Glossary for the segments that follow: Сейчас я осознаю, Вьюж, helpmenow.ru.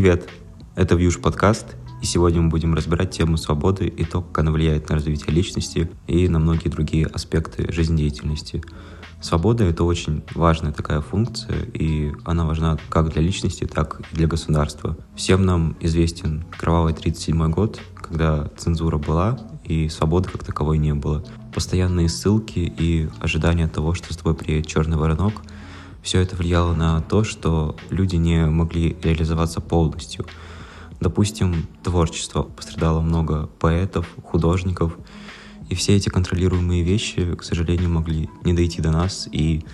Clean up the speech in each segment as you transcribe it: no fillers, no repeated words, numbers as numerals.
Привет, это Вьюж подкаст, и сегодня мы будем разбирать тему свободы и то, как она влияет на развитие личности и на многие другие аспекты жизнедеятельности. Свобода — это очень важная такая функция, и она важна как для личности, так и для государства. Всем нам известен кровавый 1937 год, когда цензура была, и свободы как таковой не было. Постоянные ссылки и ожидания того, что с тобой приедет черный воронок, все это влияло на то, что люди не могли реализоваться полностью. Допустим, творчество. Пострадало много поэтов, художников, и все эти контролируемые вещи, к сожалению, могли не дойти до нас, и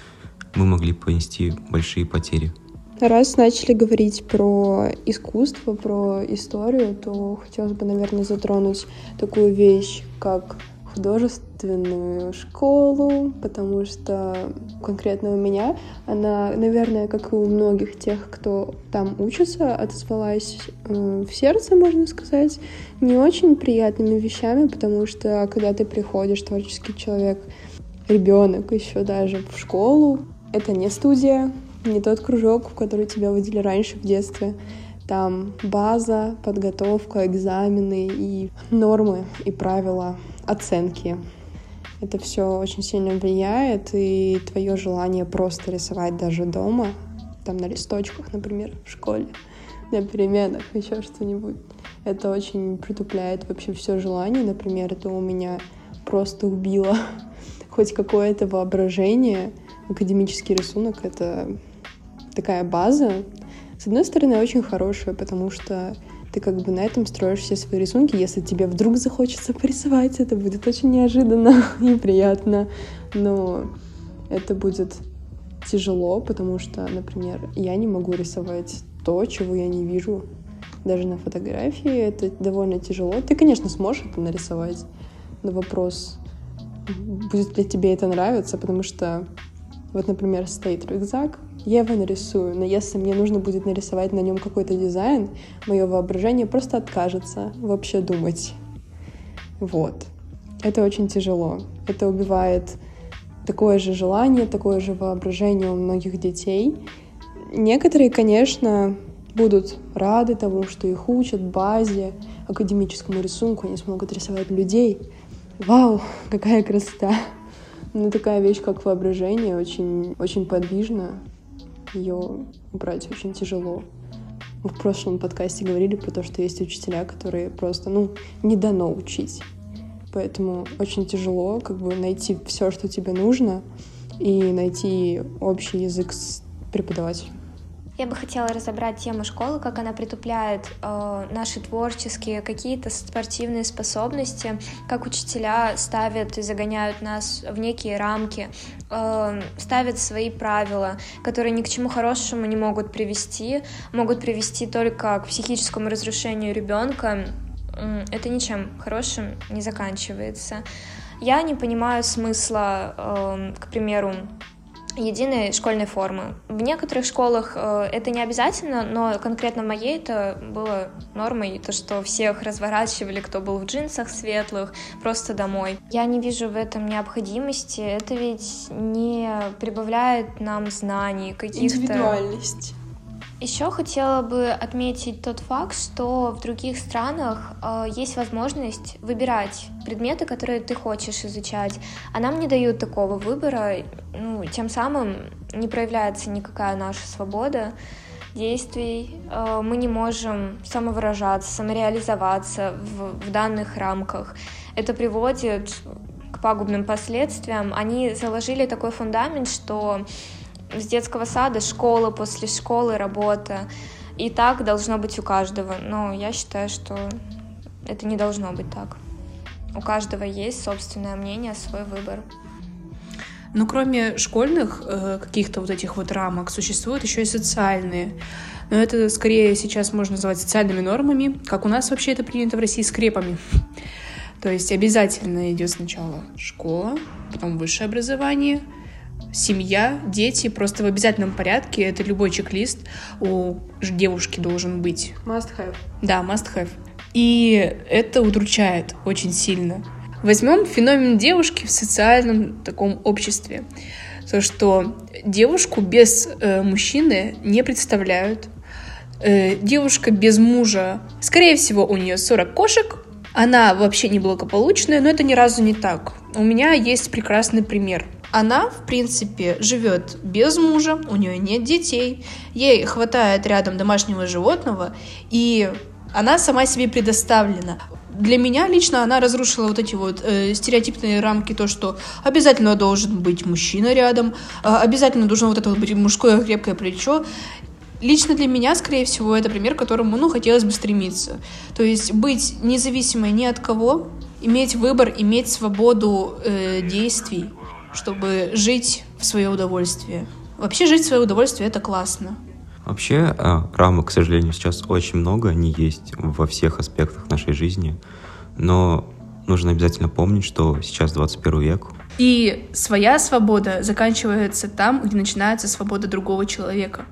мы могли понести большие потери. Раз начали говорить про искусство, про историю, то хотелось бы, наверное, затронуть такую вещь, как художественную школу, потому что конкретно у меня она, наверное, как и у многих тех, кто там учится, отозвалась в сердце, можно сказать, не очень приятными вещами, потому что когда ты приходишь, творческий человек, ребенок еще даже в школу, это не студия, не тот кружок, в который тебя водили раньше в детстве. Там база, подготовка, экзамены и нормы, и правила, оценки. Это все очень сильно влияет, и твое желание просто рисовать даже дома, там на листочках, например, в школе, на переменах, еще что-нибудь. Это очень притупляет вообще все желание. Например, это у меня просто убило хоть какое-то воображение. Академический рисунок — это такая база, с одной стороны, очень хорошая, потому что ты как бы на этом строишь все свои рисунки. Если тебе вдруг захочется порисовать, это будет очень неожиданно и приятно. Но это будет тяжело, потому что, например, я не могу рисовать то, чего я не вижу. Даже на фотографии это довольно тяжело. Ты, конечно, сможешь это нарисовать, но вопрос, будет ли тебе это нравиться, потому что, вот, например, стоит рюкзак, я его нарисую, но если мне нужно будет нарисовать на нем какой-то дизайн, мое воображение просто откажется вообще думать. Вот. Это очень тяжело. Это убивает такое же желание, такое же воображение у многих детей. Некоторые, конечно, будут рады тому, что их учат базе, академическому рисунку, они смогут рисовать людей. Вау, какая красота! Но такая вещь, как воображение, очень, очень подвижна. Ее убрать очень тяжело. Мы в прошлом подкасте говорили про то, что есть учителя, которые просто, не дано учить. Поэтому очень тяжело как бы найти все, что тебе нужно, и найти общий язык с преподавателем. Я бы хотела разобрать тему школы, как она притупляет наши творческие, какие-то спортивные способности, как учителя ставят и загоняют нас в некие рамки, ставят свои правила, которые ни к чему хорошему не могут привести, могут привести только к психическому разрушению ребенка. Это ничем хорошим не заканчивается. Я не понимаю смысла, к примеру, единой школьной формы. В некоторых школах это не обязательно, но конкретно в моей это было нормой, то, что всех разворачивали, кто был в джинсах светлых, просто домой. Я не вижу в этом необходимости, это ведь не прибавляет нам знаний каких-то. Индивидуальность. Еще хотела бы отметить тот факт, что в других странах есть возможность выбирать предметы, которые ты хочешь изучать, а нам не дают такого выбора, тем самым не проявляется никакая наша свобода действий, мы не можем самовыражаться, самореализоваться в данных рамках. Это приводит к пагубным последствиям. Они заложили такой фундамент, что с детского сада школа, после школы работа. И так должно быть у каждого. Но я считаю, что это не должно быть так. У каждого есть собственное мнение, свой выбор. Кроме школьных каких-то вот этих вот рамок, существуют еще и социальные. Но это скорее сейчас можно назвать социальными нормами, как у нас вообще это принято в России с крепами. То есть обязательно идет сначала школа, потом высшее образование, семья, дети, просто в обязательном порядке. Это любой чек-лист у девушки должен быть. Must have. Да, must have. И это удручает очень сильно. Возьмем феномен девушки в социальном таком обществе. То, что девушку без мужчины не представляют. девушка без мужа. Скорее всего, у нее 40 кошек. Она вообще неблагополучная, но это ни разу не так. У меня есть прекрасный пример. Она, в принципе, живет без мужа, у нее нет детей, ей хватает рядом домашнего животного, и она сама себе предоставлена. Для меня лично она разрушила вот эти вот стереотипные рамки, то, что обязательно должен быть мужчина рядом, обязательно должно вот это вот быть мужское крепкое плечо. Лично для меня, скорее всего, это пример, к которому, хотелось бы стремиться. То есть быть независимой ни от кого, иметь выбор, иметь свободу действий, чтобы жить в свое удовольствие. Вообще жить в свое удовольствие – это классно. Вообще рамок, к сожалению, сейчас очень много, они есть во всех аспектах нашей жизни, но нужно обязательно помнить, что сейчас 21 век. И своя свобода заканчивается там, где начинается свобода другого человека.